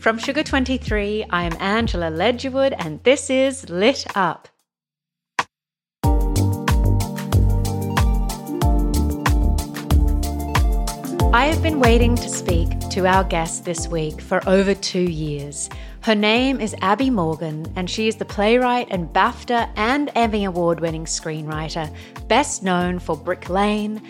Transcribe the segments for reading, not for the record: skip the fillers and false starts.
From Sugar 23, I am Angela Ledgerwood, and this is Lit Up. I have been waiting to speak to our guest this week for over 2 years. Her name is Abi Morgan, and she is the playwright and BAFTA and Emmy Award-winning screenwriter, best known for Brick Lane,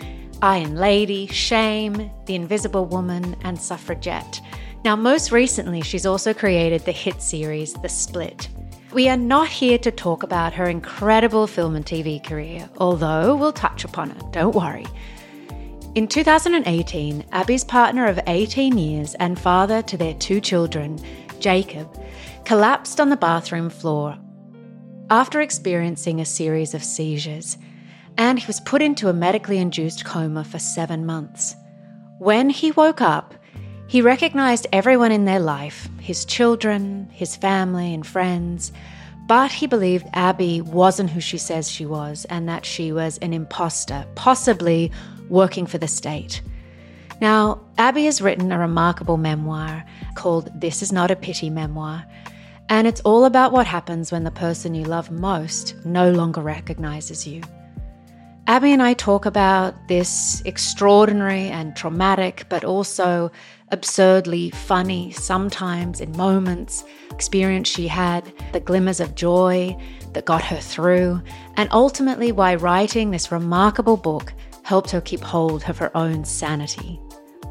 Iron Lady, Shame, The Invisible Woman, and Suffragette. Now, most recently, she's also created the hit series, The Split. We are not here to talk about her incredible film and TV career, although we'll touch upon it, don't worry. In 2018, Abi's partner of 18 years and father to their 2 children, Jacob, collapsed on the bathroom floor after experiencing a series of seizures, and he was put into a medically induced coma for 7 months. When he woke up, he recognised everyone in their life, his children, his family and friends, but he believed Abi wasn't who she says she was and that she was an imposter, possibly working for the state. Now, Abi has written a remarkable memoir called This Is Not A Pity Memoir, and it's all about what happens when the person you love most no longer recognises you. Abi and I talk about this extraordinary and traumatic, but also absurdly funny, sometimes in moments, experience she had, the glimmers of joy that got her through, and ultimately why writing this remarkable book helped her keep hold of her own sanity.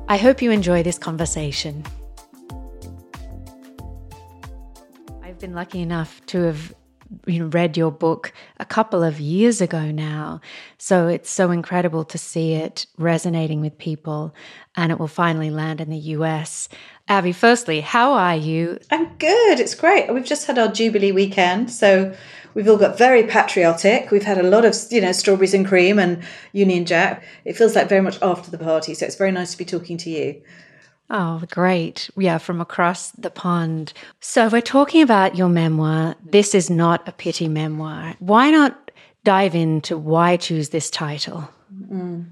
I hope you enjoy this conversation. I've been lucky enough to have read your book a couple of years ago now, so it's so incredible to see it resonating with people, and it will finally land in the US. Abi, firstly, how are you? I'm good. It's great. We've just had our Jubilee weekend, so we've all got very patriotic. We've had a lot of, strawberries and cream and Union Jack. It feels like very much after the party, so it's very nice to be talking to you. Oh, great. Yeah, from across the pond. So we're talking about your memoir, This Is Not A Pity Memoir. Why not dive into why choose this title? Mm.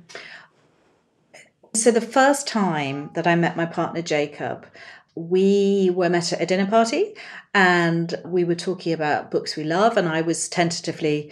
So the first time that I met my partner, Jacob, we were met at a dinner party and we were talking about books we love, and I was tentatively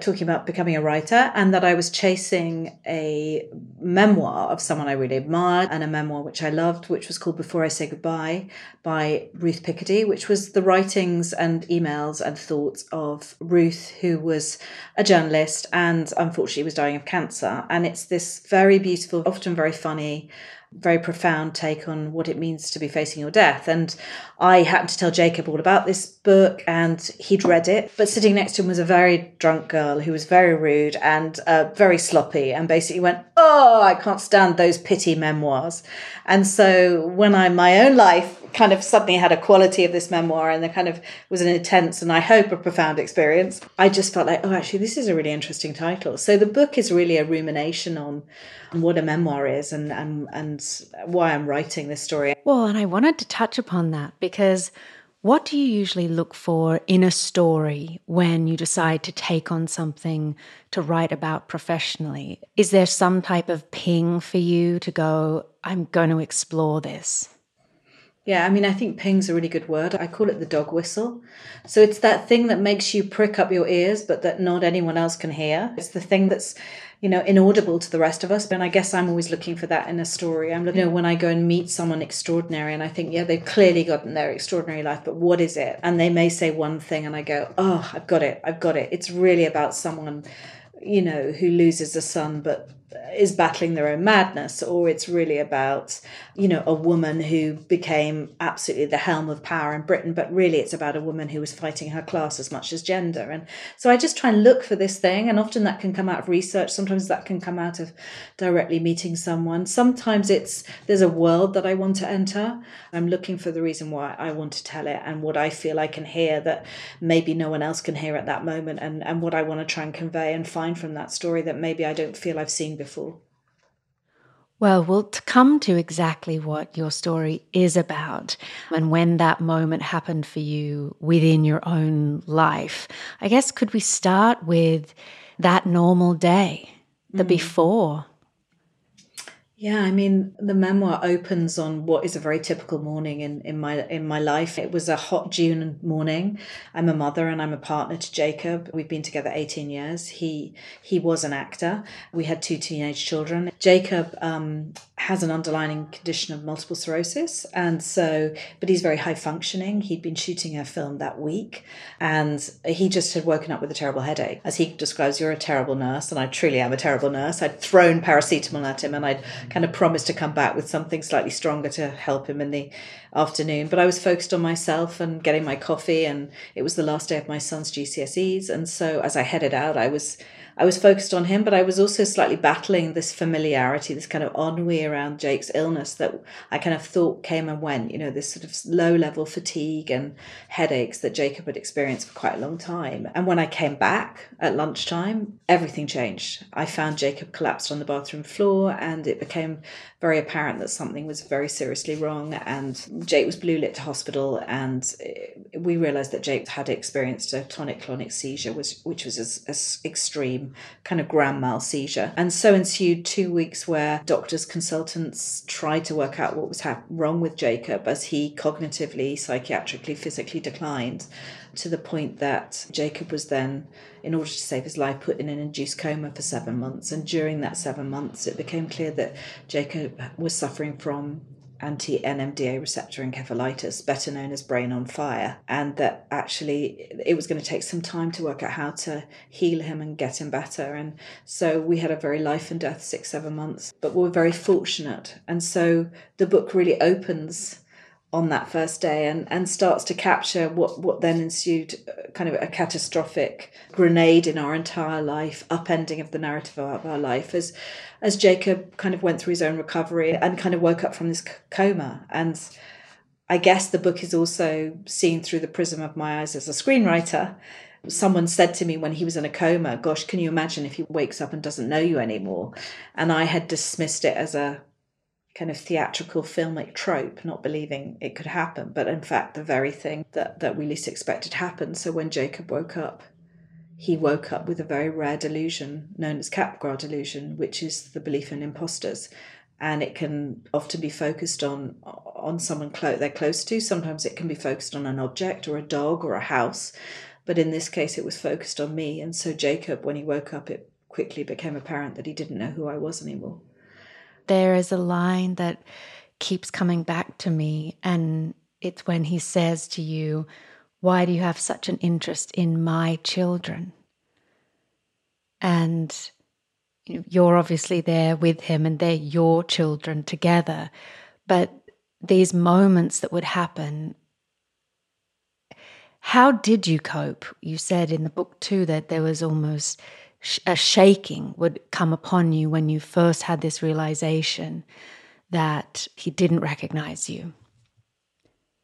talking about becoming a writer, and that I was chasing a memoir of someone I really admired and a memoir which I loved, which was called Before I Say Goodbye by Ruth Picardy, which was the writings and emails and thoughts of Ruth, who was a journalist and unfortunately was dying of cancer. And it's this very beautiful, often very funny, very profound take on what it means to be facing your death. And I happened to tell Jacob all about this book and he'd read it, but sitting next to him was a very drunk girl who was very rude and very sloppy, and basically went, "Oh, I can't stand those pity memoirs." And so when I, my own life kind of suddenly had a quality of this memoir, and there kind of was an intense and I hope a profound experience. I just felt like, oh, actually, this is a really interesting title. So the book is really a rumination on what a memoir is and why I'm writing this story. Well, and I wanted to touch upon that, because what do you usually look for in a story when you decide to take on something to write about professionally? Is there some type of ping for you to go, I'm going to explore this? Yeah, I mean, I think ping's a really good word. I call it the dog whistle. So it's that thing that makes you prick up your ears, but that not anyone else can hear. It's the thing that's, you know, inaudible to the rest of us. But I guess I'm always looking for that in a story. I'm looking, you know, when I go and meet someone extraordinary and I think, yeah, they've clearly gotten their extraordinary life, but what is it? And they may say one thing and I go, oh, I've got it. It's really about someone, you know, who loses a son but is battling their own madness, or it's really about, you know, a woman who became absolutely the helm of power in Britain, but really it's about a woman who was fighting her class as much as gender. And so I just try and look for this thing, and often that can come out of research, sometimes that can come out of directly meeting someone, sometimes it's there's a world that I want to enter. I'm looking for the reason why I want to tell it and what I feel I can hear that maybe no one else can hear at that moment, and what I want to try and convey and find from that story that maybe I don't feel I've seen before. Well, we'll come to exactly what your story is about and when that moment happened for you within your own life. I guess, could we start with that normal day, the before? Yeah, I mean, the memoir opens on what is a very typical morning in my life. It was a hot June morning. I'm a mother and I'm a partner to Jacob. We've been together 18 years. He was an actor. We had two teenage children. Jacob has an underlying condition of multiple sclerosis, but he's very high functioning. He'd been shooting a film that week, and he just had woken up with a terrible headache. As he describes, you're a terrible nurse, and I truly am a terrible nurse. I'd thrown paracetamol at him, and I'd kind of promised to come back with something slightly stronger to help him in the afternoon. But I was focused on myself and getting my coffee, and it was the last day of my son's GCSEs. And so as I headed out, I was focused on him, but I was also slightly battling this familiarity, this kind of ennui around Jake's illness that I kind of thought came and went, you know, this sort of low-level fatigue and headaches that Jacob had experienced for quite a long time. And when I came back at lunchtime, everything changed. I found Jacob collapsed on the bathroom floor, and it became very apparent that something was very seriously wrong. And Jake was blue-lit to hospital, and we realised that Jake had experienced a tonic-clonic seizure, which was as extreme kind of grand mal seizure. And so ensued 2 weeks where doctors, consultants tried to work out what was wrong with Jacob as he cognitively, psychiatrically, physically declined, to the point that Jacob was then, in order to save his life, put in an induced coma for 7 months. And during that 7 months, it became clear that Jacob was suffering from anti-NMDA receptor encephalitis, better known as Brain on Fire, and that actually it was going to take some time to work out how to heal him and get him better. And so we had a very life and death 6-7 months, but we were very fortunate. And so the book really opens on that first day and starts to capture what then ensued, kind of a catastrophic grenade in our entire life, upending of the narrative of our life as Jacob kind of went through his own recovery and kind of woke up from this coma. And I guess the book is also seen through the prism of my eyes as a screenwriter. Someone said to me when he was in a coma, gosh, can you imagine if he wakes up and doesn't know you anymore? And I had dismissed it as a kind of theatrical filmic trope, not believing it could happen. But in fact, the very thing that we least expected happened. So when Jacob woke up, he woke up with a very rare delusion known as Capgras delusion, which is the belief in imposters. And it can often be focused on someone they're close to. Sometimes it can be focused on an object or a dog or a house. But in this case, it was focused on me. And so Jacob, when he woke up, it quickly became apparent that he didn't know who I was anymore. There is a line that keeps coming back to me, and it's when he says to you, why do you have such an interest in my children? And you're obviously there with him, and they're your children together. But these moments that would happen, how did you cope? You said in the book too that there was almost a shaking would come upon you when you first had this realization that he didn't recognize you.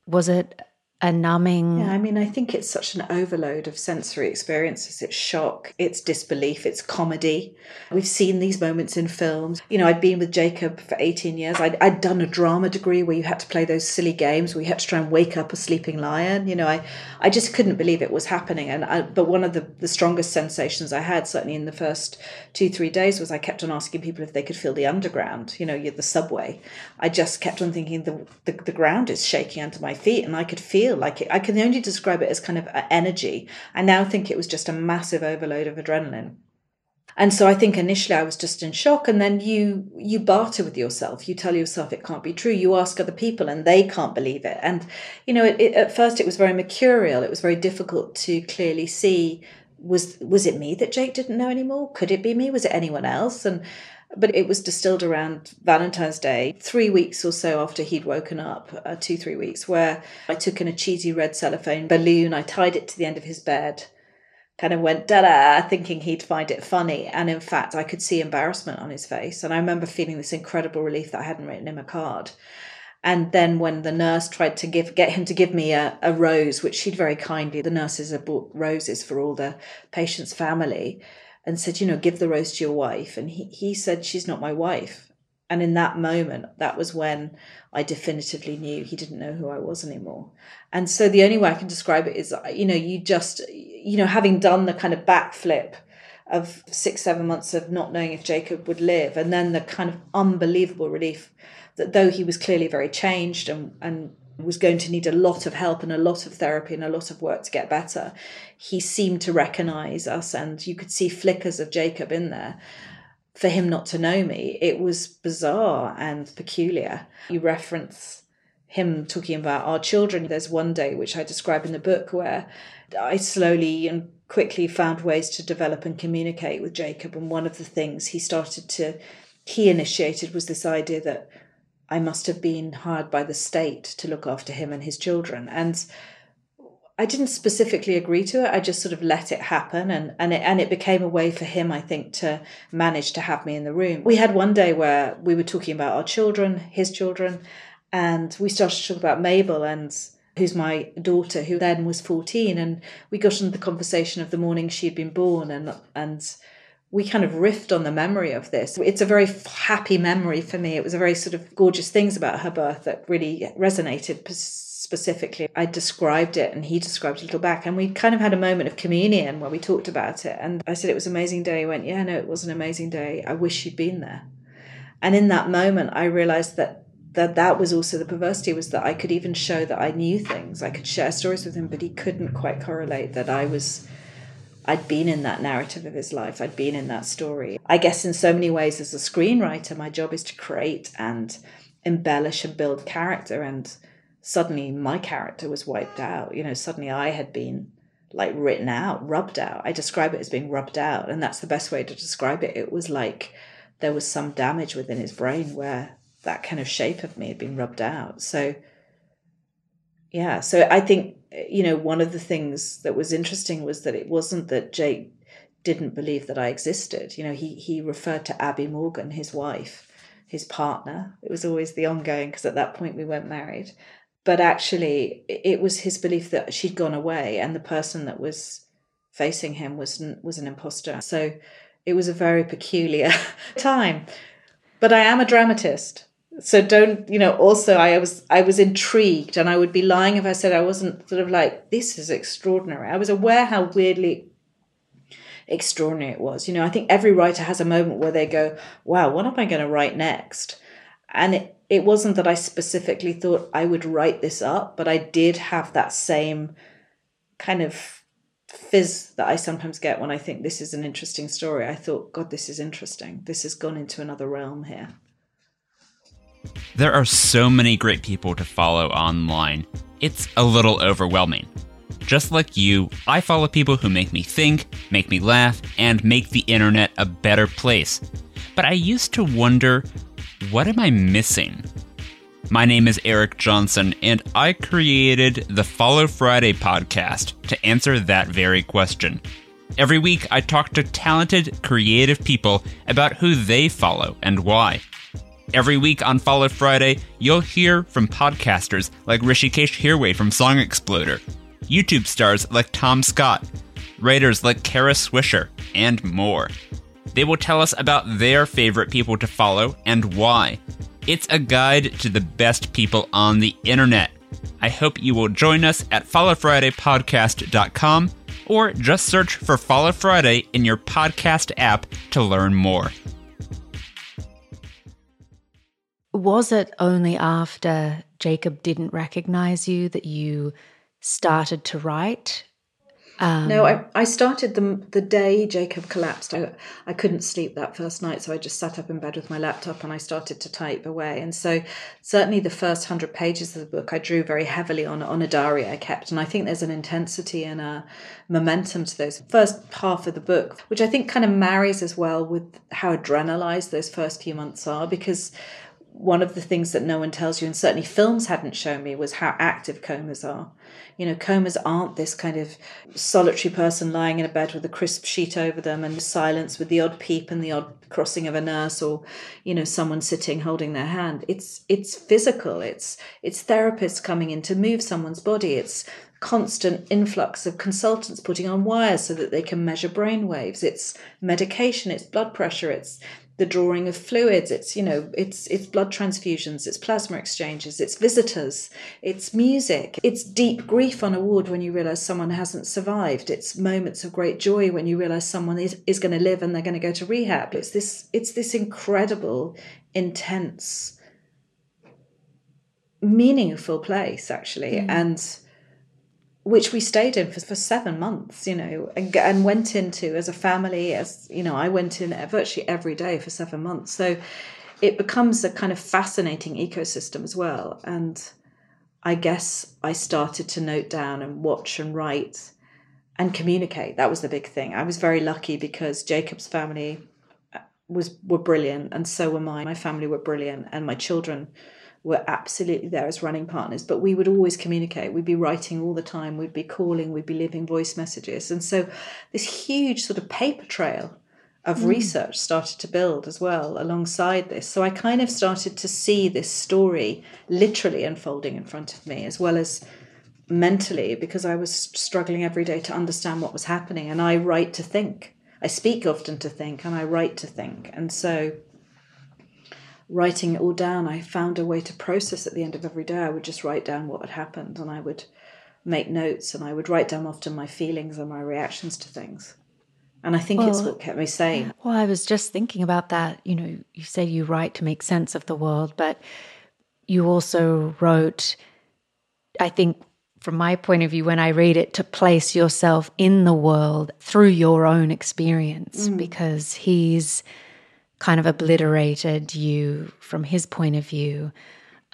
Was it a numbing? Yeah, I mean, I think it's such an overload of sensory experiences. It's shock, it's disbelief, it's comedy. We've seen these moments in films. You know, I'd been with Jacob for 18 years. I'd done a drama degree where you had to play those silly games where you had to try and wake up a sleeping lion. You know, I just couldn't believe it was happening. But one of the strongest sensations I had, certainly in the first 2-3 days, was I kept on asking people if they could feel the underground, you know, the subway. I just kept on thinking the ground is shaking under my feet, and I could feel like it. I can only describe it as kind of energy. I now think it was just a massive overload of adrenaline. And so I think initially I was just in shock, and then you barter with yourself. You tell yourself it can't be true. You ask other people and they can't believe it. And, you know, at first it was very mercurial. It was very difficult to clearly see, was it me that Jake didn't know anymore? Could it be me? Was it anyone else? But it was distilled around Valentine's Day, 3 weeks or so after he'd woken up, 2-3 weeks, where I took in a cheesy red cellophane balloon, I tied it to the end of his bed, kind of went da-da, thinking he'd find it funny. And in fact, I could see embarrassment on his face. And I remember feeling this incredible relief that I hadn't written him a card. And then when the nurse tried to get him to give me a rose, which she'd very kindly, the nurses had bought roses for all the patient's family, and said, you know, give the rose to your wife. And he said, she's not my wife. And in that moment, that was when I definitively knew he didn't know who I was anymore. And so the only way I can describe it is, you know, you just, you know, having done the kind of backflip of 6-7 months of not knowing if Jacob would live, and then the kind of unbelievable relief that though he was clearly very changed and was going to need a lot of help and a lot of therapy and a lot of work to get better, he seemed to recognise us, and you could see flickers of Jacob in there. For him not to know me, it was bizarre and peculiar. You reference him talking about our children. There's one day, which I describe in the book, where I slowly and quickly found ways to develop and communicate with Jacob, and one of the things he initiated was this idea that I must have been hired by the state to look after him and his children. And I didn't specifically agree to it. I just sort of let it happen. And it became a way for him, I think, to manage to have me in the room. We had one day where we were talking about our children, his children, and we started to talk about Mabel, and who's my daughter, who then was 14. And we got into the conversation of the morning she'd been born, and we kind of riffed on the memory of this. It's a very happy memory for me. It was a very sort of gorgeous things about her birth that really resonated specifically. I described it and he described it a little back, and we kind of had a moment of communion where we talked about it. And I said, it was an amazing day. He went, yeah, no, it was an amazing day. I wish you'd been there. And in that moment, I realised that was also the perversity, was that I could even show that I knew things. I could share stories with him, but he couldn't quite correlate that I'd been in that narrative of his life. I'd been in that story. I guess in so many ways as a screenwriter, my job is to create and embellish and build character. And suddenly my character was wiped out. You know, suddenly I had been like written out, rubbed out. I describe it as being rubbed out. And that's the best way to describe it. It was like there was some damage within his brain where that kind of shape of me had been rubbed out. So, yeah. So I think, you know, one of the things that was interesting was that it wasn't that Jake didn't believe that I existed. You know, he referred to Abi Morgan, his wife, his partner. It was always the ongoing, because at that point we weren't married. But actually, it was his belief that she'd gone away, and the person that was facing him was an imposter. So it was a very peculiar time. But I am a dramatist. So don't, you know, also I was intrigued, and I would be lying if I said I wasn't sort of like, this is extraordinary. I was aware how weirdly extraordinary it was. You know, I think every writer has a moment where they go, wow, what am I going to write next? And it wasn't that I specifically thought I would write this up, but I did have that same kind of fizz that I sometimes get when I think this is an interesting story. I thought, God, this is interesting. This has gone into another realm here. There are so many great people to follow online. It's a little overwhelming. Just like you, I follow people who make me think, make me laugh, and make the internet a better place. But I used to wonder, what am I missing? My name is Eric Johnson, and I created the Follow Friday podcast to answer that very question. Every week, I talk to talented, creative people about who they follow and why. Every week on Follow Friday, you'll hear from podcasters like Rishikesh Hirway from Song Exploder, YouTube stars like Tom Scott, writers like Kara Swisher, and more. They will tell us about their favorite people to follow and why. It's a guide to the best people on the internet. I hope you will join us at followfridaypodcast.com or just search for Follow Friday in your podcast app to learn more. Was it only after Jacob didn't recognize you that you started to write? No, I started the day Jacob collapsed. I couldn't sleep that first night, so I just sat up in bed with my laptop and I started to type away. And so certainly the first 100 pages of the book I drew very heavily on a diary I kept. And I think there's an intensity and a momentum to those first half of the book, which I think kind of marries as well with how adrenalized those first few months are, because one of the things that no one tells you, and certainly films hadn't shown me, was how active comas are. You know, comas aren't this kind of solitary person lying in a bed with a crisp sheet over them and silence with the odd peep and the odd crossing of a nurse or, you know, someone sitting holding their hand. It's physical. It's therapists coming in to move someone's body. It's constant influx of consultants putting on wires so that they can measure brain waves. It's medication. It's blood pressure. It's the drawing of fluids, it's blood transfusions, it's plasma exchanges, it's visitors, it's music, it's deep grief on a ward when you realise someone hasn't survived, it's moments of great joy when you realise someone is going to live and they're going to go to rehab. It's this incredible, intense, meaningful place, actually, and which we stayed in for 7 months, you know, and went into as a family, as, you know, I went in virtually every day for 7 months. So it becomes a kind of fascinating ecosystem as well. And I guess I started to note down and watch and write and communicate. That was the big thing. I was very lucky because Jacob's family were brilliant, and so were mine. My family were brilliant, and my children were absolutely there as running partners, but we would always communicate. We'd be writing all the time. We'd be calling. We'd be leaving voice messages. And so this huge sort of paper trail of research started to build as well alongside this. So I kind of started to see this story literally unfolding in front of me as well as mentally, because I was struggling every day to understand what was happening. And I write to think. I speak often to think, and I write to think. And so writing it all down, I found a way to process at the end of every day. I would just write down what had happened, and I would make notes, and I would write down often my feelings and my reactions to things. And I think it's what kept me sane. Well, I was just thinking about that. You know, you say you write to make sense of the world, but you also wrote, I think from my point of view, when I read it, to place yourself in the world through your own experience, because he's kind of obliterated you from his point of view.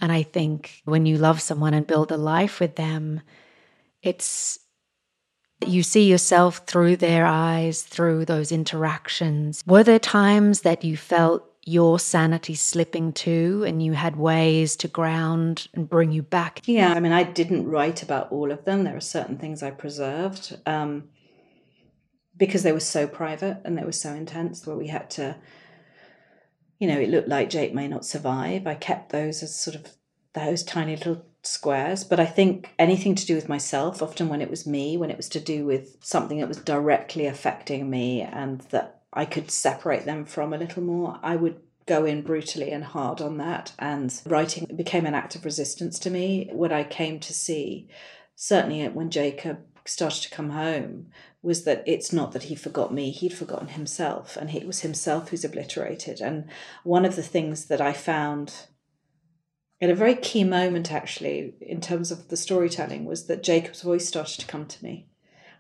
And I think when you love someone and build a life with them, it's you see yourself through their eyes, through those interactions. Were there times that you felt your sanity slipping too, and you had ways to ground and bring you back? Yeah, I mean, I didn't write about all of them. There are certain things I preserved because they were so private and they were so intense where we had to, you know, it looked like Jake may not survive. I kept those as sort of those tiny little squares. But I think anything to do with myself, often when it was me, when it was to do with something that was directly affecting me and that I could separate them from a little more, I would go in brutally and hard on that. And writing became an act of resistance to me. What I came to see, certainly when Jacob started to come home, was that it's not that he forgot me, he'd forgotten himself, and it was himself who's obliterated. And one of the things that I found at a very key moment, actually, in terms of the storytelling, was that Jacob's voice started to come to me.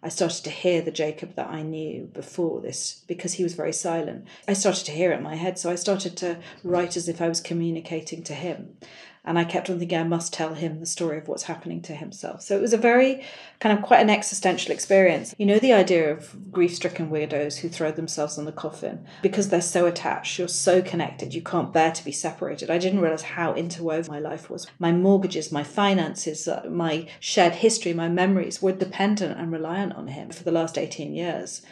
I started to hear the Jacob that I knew before this, because he was very silent. I started to hear it in my head, so I started to write as if I was communicating to him. And I kept on thinking I must tell him the story of what's happening to himself. So it was a very kind of quite an existential experience. You know, the idea of grief-stricken weirdos who throw themselves on the coffin because they're so attached, you're so connected, you can't bear to be separated. I didn't realise how interwoven my life was. My mortgages, my finances, my shared history, my memories were dependent and reliant on him for the last 18 years.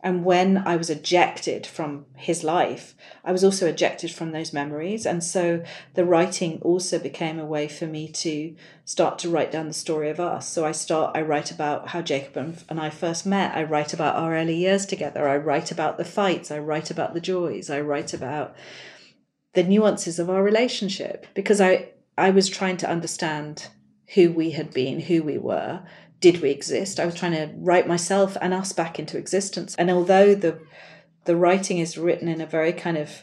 And when I was ejected from his life, I was also ejected from those memories. And so the writing also became a way for me to start to write down the story of us. So I write about how Jacob and I first met. I write about our early years together. I write about the fights. I write about the joys. I write about the nuances of our relationship, because I was trying to understand who we had been, who we were. Did we exist? I was trying to write myself and us back into existence. And although the writing is written in a very kind of,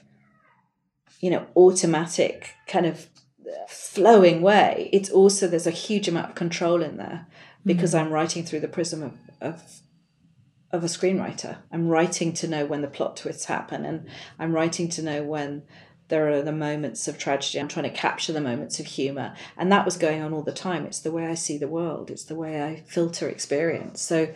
automatic kind of flowing way, it's also, there's a huge amount of control in there, because I'm writing through the prism of a screenwriter. I'm writing to know when the plot twists happen, and I'm writing to know when there are the moments of tragedy. I'm trying to capture the moments of humour. And that was going on all the time. It's the way I see the world. It's the way I filter experience. So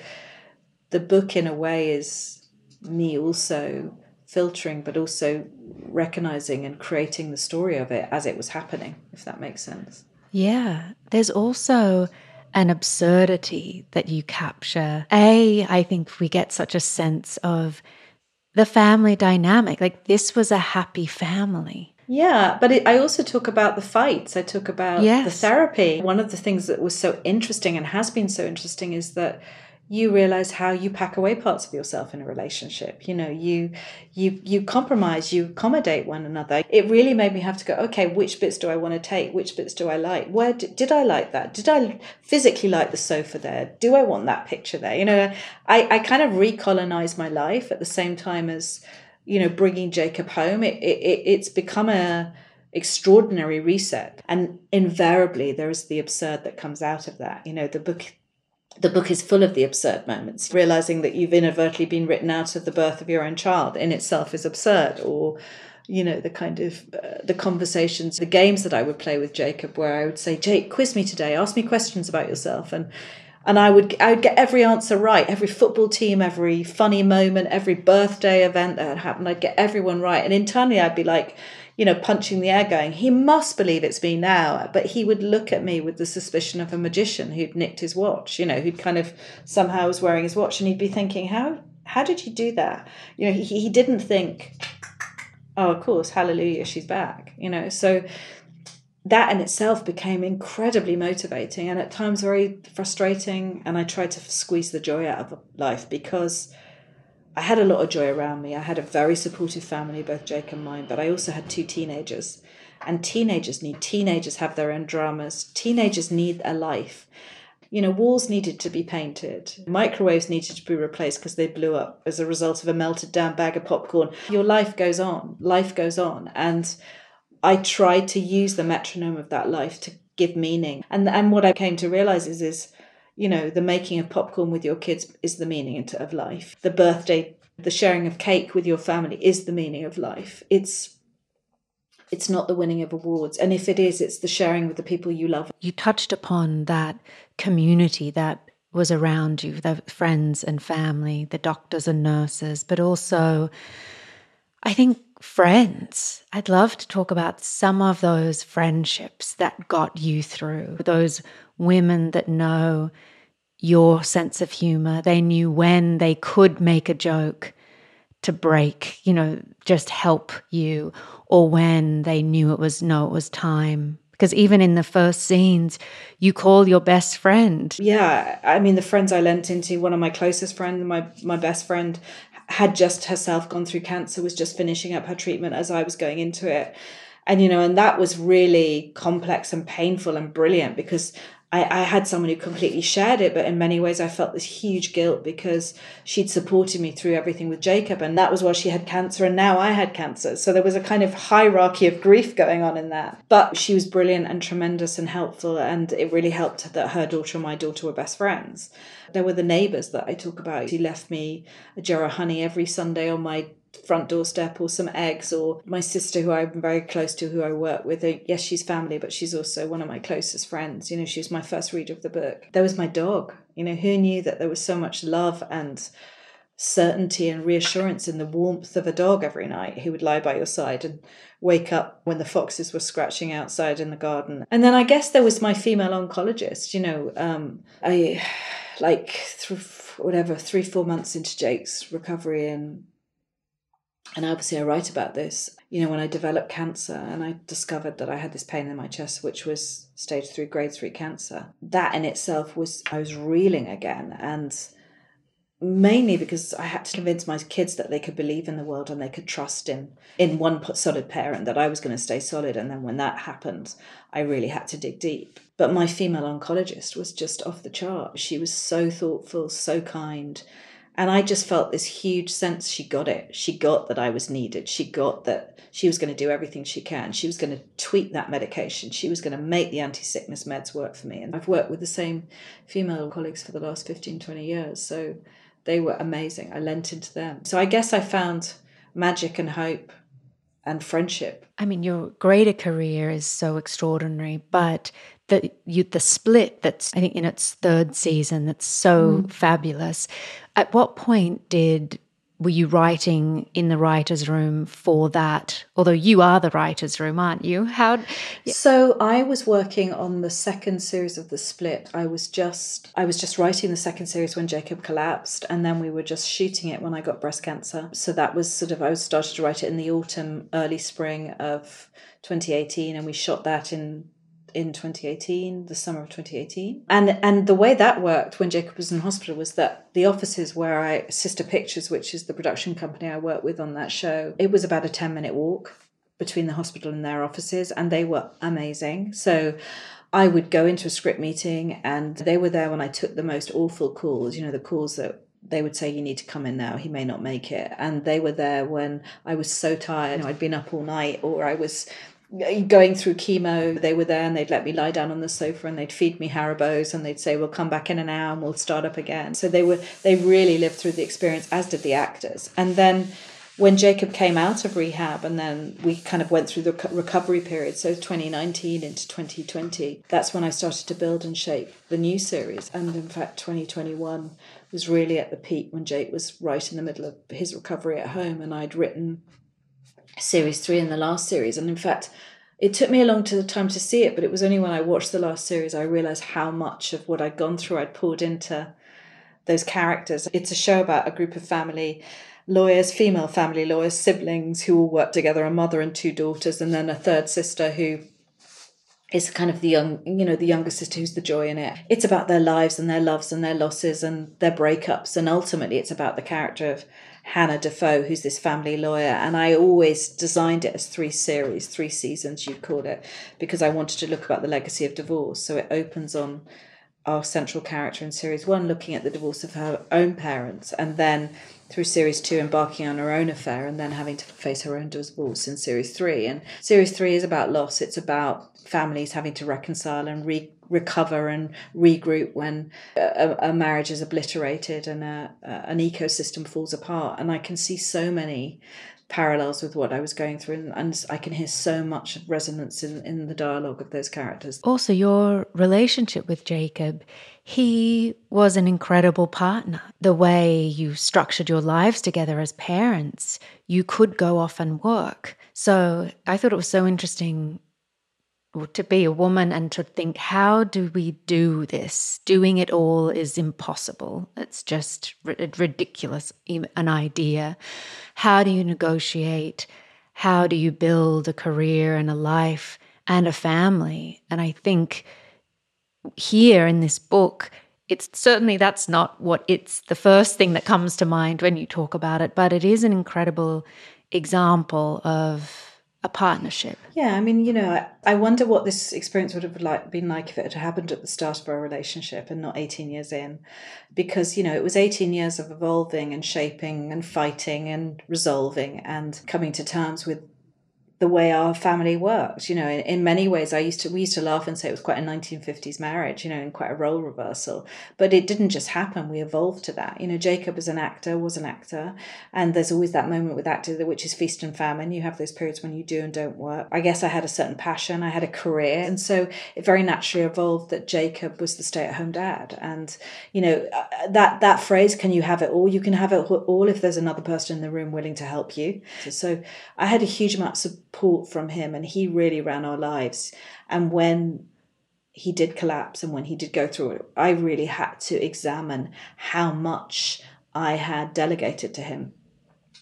the book, in a way, is me also filtering, but also recognising and creating the story of it as it was happening, if that makes sense. Yeah. There's also an absurdity that you capture. I think we get such a sense of the family dynamic, like this was a happy family. Yeah, but I also talk about the fights. I talk about the therapy. One of the things that was so interesting and has been so interesting is that you realize how you pack away parts of yourself in a relationship. You compromise, you accommodate one another. It really made me have to go, okay, which bits do I want to take? Which bits do I like? Where did I like that? Did I physically like the sofa there? Do I want that picture there? I kind of recolonized my life at the same time as, bringing Jacob home. It's become a extraordinary reset. And invariably there is the absurd that comes out of that. The book is full of the absurd moments. Realising that you've inadvertently been written out of the birth of your own child in itself is absurd. Or, the kind of the conversations, the games that I would play with Jacob, where I would say, Jake, quiz me today, ask me questions about yourself. And I would get every answer right, every football team, every funny moment, every birthday event that had happened. I'd get everyone right. And internally, I'd be like, punching the air going, he must believe it's me now. But he would look at me with the suspicion of a magician who'd nicked his watch, who'd kind of somehow was wearing his watch. And he'd be thinking, how did you do that? He didn't think, oh, of course, hallelujah, she's back. So that in itself became incredibly motivating and at times very frustrating. And I tried to squeeze the joy out of life because I had a lot of joy around me. I had a very supportive family, both Jake and mine, but I also had two teenagers. And teenagers have their own dramas. Teenagers need a life. Walls needed to be painted. Microwaves needed to be replaced because they blew up as a result of a melted down bag of popcorn. Your life goes on. Life goes on. And I tried to use the metronome of that life to give meaning. And what I came to realise is the making of popcorn with your kids is the meaning of life. The birthday, the sharing of cake with your family is the meaning of life. It's not the winning of awards. And if it is, it's the sharing with the people you love. You touched upon that community that was around you, the friends and family, the doctors and nurses, but also, I think, friends. I'd love to talk about some of those friendships that got you through, those women that know your sense of humor. They knew when they could make a joke to break, just help you, or when they knew it was time. Because even in the first scenes, you call your best friend. Yeah, the friends I lent into, one of my closest friends, my best friend, had just herself gone through cancer, was just finishing up her treatment as I was going into it. And, and that was really complex and painful and brilliant because I had someone who completely shared it. But in many ways, I felt this huge guilt because she'd supported me through everything with Jacob. And that was while she had cancer. And now I had cancer. So there was a kind of hierarchy of grief going on in that. But she was brilliant and tremendous and helpful. And it really helped that her daughter and my daughter were best friends. There were the neighbours that I talk about. She left me a jar of honey every Sunday on my front doorstep, or some eggs, or my sister who I'm very close to, who I work with. Yes, she's family, but she's also one of my closest friends. She was my first reader of the book. There was my dog. Who knew that there was so much love and certainty and reassurance in the warmth of a dog every night who would lie by your side and wake up when the foxes were scratching outside in the garden. And then I guess there was my female oncologist. I whatever, 3-4 months into Jake's recovery, and obviously I write about this, you know, when I developed cancer and I discovered that I had this pain in my chest, which was stage 3, grade 3 cancer. That in itself was, I was reeling again, and mainly because I had to convince my kids that they could believe in the world and they could trust in one solid parent, that I was going to stay solid. And then when that happened, I really had to dig deep. But my female oncologist was just off the chart. She was so thoughtful, so kind. And I just felt this huge sense she got it. She got that I was needed. She got that she was going to do everything she can. She was going to tweak that medication. She was going to make the anti-sickness meds work for me. And I've worked with the same female colleagues for the last 15, 20 years. So they were amazing. I lent into them. So I guess I found magic and hope and friendship. I mean, your greater career is so extraordinary, but the split that's, I think, in its third season, that's so fabulous. At what point were you writing in the writer's room for that? Although you are the writer's room, aren't you? So I was working on the second series of The Split. I was just writing the second series when Jacob collapsed, and then we were just shooting it when I got breast cancer. So that was I started to write it in the autumn, early spring of 2018, and we shot that in 2018, the summer of 2018. And the way that worked when Jacob was in hospital was that the offices where Sister Pictures, which is the production company I work with on that show, it was about a 10-minute walk between the hospital and their offices, and they were amazing. So I would go into a script meeting and they were there when I took the most awful calls, you know, the calls that they would say, you need to come in now, he may not make it. And they were there when I was so tired, you know, I'd been up all night or I was going through chemo. They were there and they'd let me lie down on the sofa and they'd feed me Haribos and they'd say, we'll come back in an hour and we'll start up again. So they really lived through the experience, as did the actors. And then when Jacob came out of rehab and then we kind of went through the recovery period, so 2019 into 2020, that's when I started to build and shape the new series. And in fact, 2021 was really at the peak when Jake was right in the middle of his recovery at home, and I'd written series 3 in the last series. And in fact, it took me a long time to see it, but it was only when I watched the last series I realised how much of what I'd gone through I'd poured into those characters. It's a show about a group of family lawyers, female family lawyers, siblings who all work together, a mother and 2 daughters, and then a third sister who is kind of the younger sister who's the joy in it. It's about their lives and their loves and their losses and their breakups, and ultimately it's about the character of Hannah Defoe, who's this family lawyer. And I always designed it as 3 series, 3 seasons, you'd call it, because I wanted to look about the legacy of divorce. So it opens on our central character in series 1, looking at the divorce of her own parents, and then through series 2, embarking on her own affair, and then having to face her own divorce in series 3. And series 3 is about loss. It's about families having to reconcile and recover and regroup when a marriage is obliterated and an ecosystem falls apart. And I can see so many parallels with what I was going through, and I can hear so much resonance in the dialogue of those characters. Also, your relationship with Jacob, he was an incredible partner. The way you structured your lives together as parents, you could go off and work. So I thought it was so interesting to be a woman and to think, how do we do this? Doing it all is impossible. It's just ridiculous, an idea. How do you negotiate? How do you build a career and a life and a family? And I think here in this book, it's certainly that's not what it's the first thing that comes to mind when you talk about it, but it is an incredible example of a partnership. Yeah, I mean, you know, I wonder what this experience would have been like if it had happened at the start of our relationship and not 18 years in, because, you know, it was 18 years of evolving and shaping and fighting and resolving and coming to terms with the way our family worked. You know, in many ways, we used to laugh and say it was quite a 1950s marriage, you know, and quite a role reversal. But it didn't just happen. We evolved to that. You know, Jacob as was an actor. And there's always that moment with actors, which is feast and famine. You have those periods when you do and don't work. I guess I had a certain passion. I had a career. And so it very naturally evolved that Jacob was the stay-at-home dad. And, you know, that phrase, can you have it all? You can have it all if there's another person in the room willing to help you. So I had a huge amount of support from him, and he really ran our lives. And when he did collapse and when he did go through it, I really had to examine how much I had delegated to him.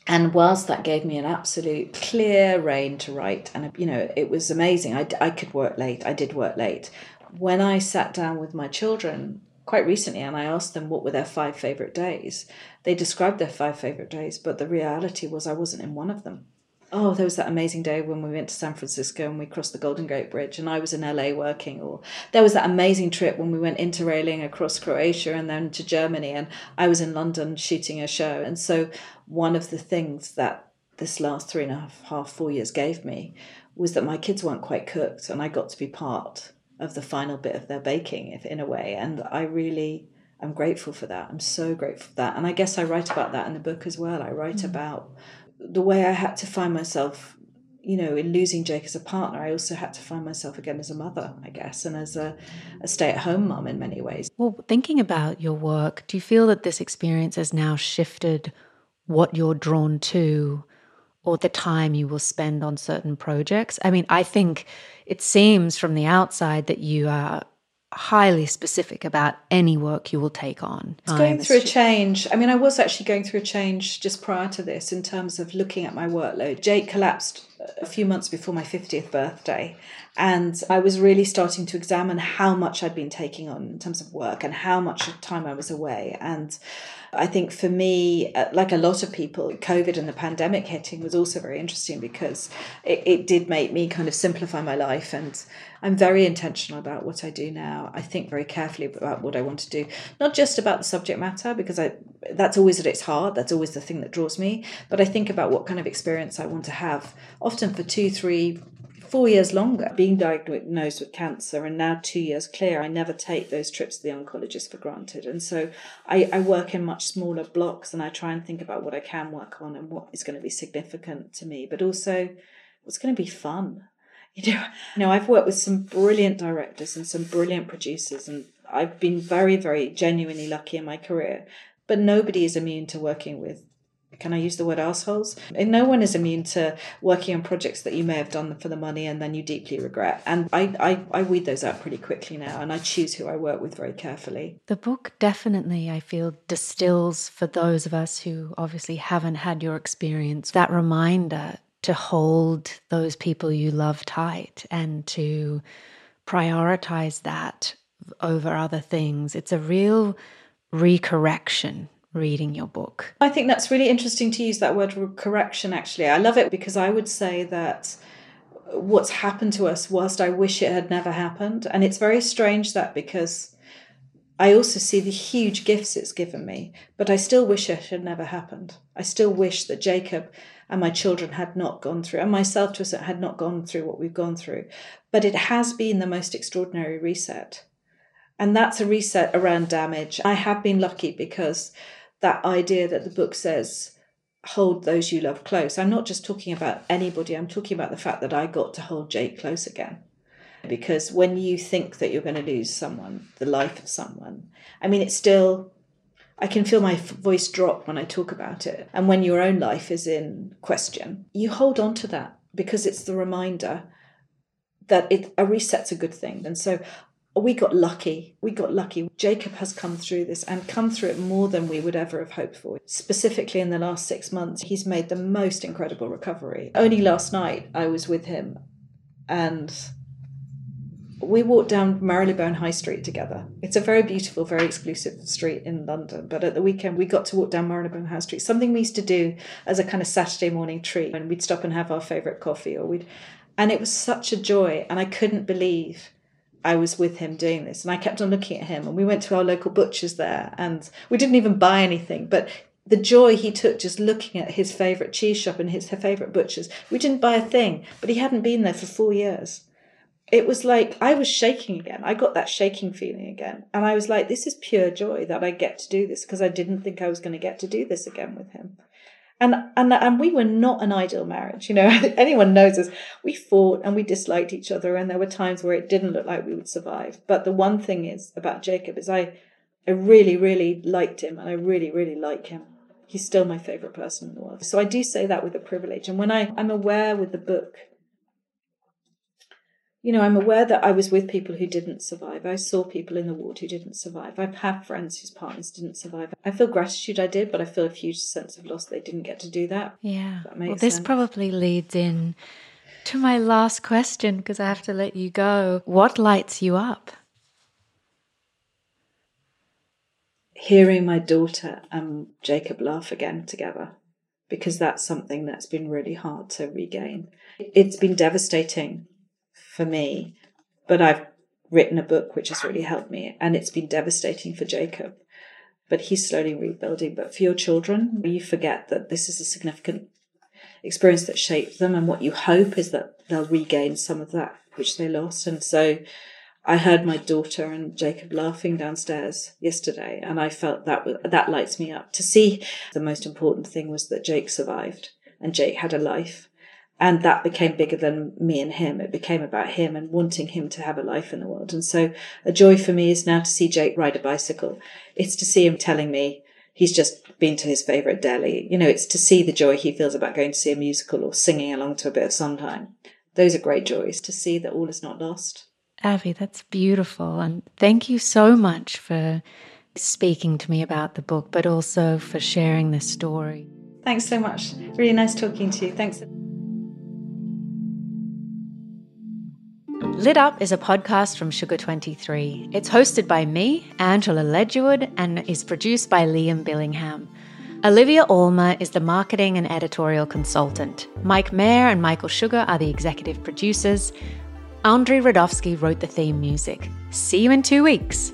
And whilst that gave me an absolute clear rein to write, and, you know, it was amazing. I could work late. I did work late. When I sat down with my children quite recently and I asked them what were their 5 favourite days, they described their 5 favourite days, but the reality was I wasn't in one of them. Oh, there was that amazing day when we went to San Francisco and we crossed the Golden Gate Bridge and I was in LA working. Or there was that amazing trip when we went interrailing across Croatia and then to Germany and I was in London shooting a show. And so one of the things that this last 3.5, 4 years gave me was that my kids weren't quite cooked and I got to be part of the final bit of their baking, in a way. And I really am grateful for that. I'm so grateful for that. And I guess I write about that in the book as well. I write about the way I had to find myself, you know, in losing Jake as a partner, I also had to find myself again as a mother, I guess, and as a stay-at-home mum in many ways. Well, thinking about your work, do you feel that this experience has now shifted what you're drawn to or the time you will spend on certain projects? I mean, I think it seems from the outside that you are highly specific about any work you will take on. It's going through a change. I mean, I was actually going through a change just prior to this in terms of looking at my workload. Jake collapsed a few months before my 50th birthday, and I was really starting to examine how much I'd been taking on in terms of work and how much time I was away. And I think for me, like a lot of people, COVID and the pandemic hitting was also very interesting because it did make me kind of simplify my life. And I'm very intentional about what I do now. I think very carefully about what I want to do, not just about the subject matter, because that's always at its heart. That's always the thing that draws me. But I think about what kind of experience I want to have, often for 2, 3, 4 years longer. Being diagnosed with cancer and now 2 years clear, I never take those trips to the oncologist for granted. And so I work in much smaller blocks and I try and think about what I can work on and what is going to be significant to me, but also what's going to be fun. You know, I've worked with some brilliant directors and some brilliant producers, and I've been very, very genuinely lucky in my career, but nobody is immune to working with, can I use the word assholes? And no one is immune to working on projects that you may have done for the money and then you deeply regret. And I weed those out pretty quickly now, and I choose who I work with very carefully. The book definitely, I feel, distills for those of us who obviously haven't had your experience, that reminder to hold those people you love tight and to prioritize that over other things. It's a real recorrection. Reading your book. I think that's really interesting to use that word correction, actually. I love it because I would say that what's happened to us, whilst I wish it had never happened, and it's very strange that because I also see the huge gifts it's given me, but I still wish it had never happened. I still wish that Jacob and my children had not gone through, and myself to a certain had not gone through what we've gone through. But it has been the most extraordinary reset. And that's a reset around damage. I have been lucky because that idea that the book says, hold those you love close. I'm not just talking about anybody. I'm talking about the fact that I got to hold Jake close again. Because when you think that you're going to lose someone, the life of someone, I mean, it's still, I can feel my voice drop when I talk about it. And when your own life is in question, you hold on to that because it's the reminder that a reset's a good thing. And so we got lucky. We got lucky. Jacob has come through this and come through it more than we would ever have hoped for. Specifically in the last 6 months, he's made the most incredible recovery. Only last night I was with him and we walked down Marylebone High Street together. It's a very beautiful, very exclusive street in London. But at the weekend, we got to walk down Marylebone High Street, something we used to do as a kind of Saturday morning treat. And we'd stop and have our favourite coffee and it was such a joy. And I couldn't believe I was with him doing this, and I kept on looking at him, and we went to our local butcher's there and we didn't even buy anything, but the joy he took just looking at his favourite cheese shop and his favourite butchers. We didn't buy a thing, but he hadn't been there for 4 years. It was like I was shaking again. I got that shaking feeling again, and I was like, this is pure joy that I get to do this, because I didn't think I was going to get to do this again with him. And we were not an ideal marriage. You know, anyone knows us. We fought and we disliked each other, and there were times where it didn't look like we would survive. But the one thing is about Jacob is I really, really liked him, and I really, really like him. He's still my favourite person in the world. So I do say that with a privilege. And when I'm aware with the book, You know, I'm aware that I was with people who didn't survive. I saw people in the ward who didn't survive. I've had friends whose partners didn't survive. I feel gratitude I did, but I feel a huge sense of loss they didn't get to do that. Yeah. That makes sense. This probably leads in to my last question, because I have to let you go. What lights you up? Hearing my daughter and Jacob laugh again together, because that's something that's been really hard to regain. It's been devastating for me, but I've written a book which has really helped me, and it's been devastating for Jacob, but he's slowly rebuilding. But for your children, you forget that this is a significant experience that shaped them, and what you hope is that they'll regain some of that which they lost. And so I heard my daughter and Jacob laughing downstairs yesterday, and I felt that lights me up. To see the most important thing was that Jake survived and Jake had a life. And that became bigger than me and him. It became about him and wanting him to have a life in the world. And so a joy for me is now to see Jake ride a bicycle. It's to see him telling me he's just been to his favourite deli. You know, it's to see the joy he feels about going to see a musical or singing along to a bit of Sondheim. Those are great joys, to see that all is not lost. Abi, that's beautiful. And thank you so much for speaking to me about the book, but also for sharing this story. Thanks so much. Really nice talking to you. Thanks. Lit Up is a podcast from Sugar 23. It's hosted by me, Angela Ledgerwood, and is produced by Liam Billingham. Olivia Almer is the marketing and editorial consultant. Mike Mayer and Michael Sugar are the executive producers. Andrei Radofsky wrote the theme music. See you in 2 weeks.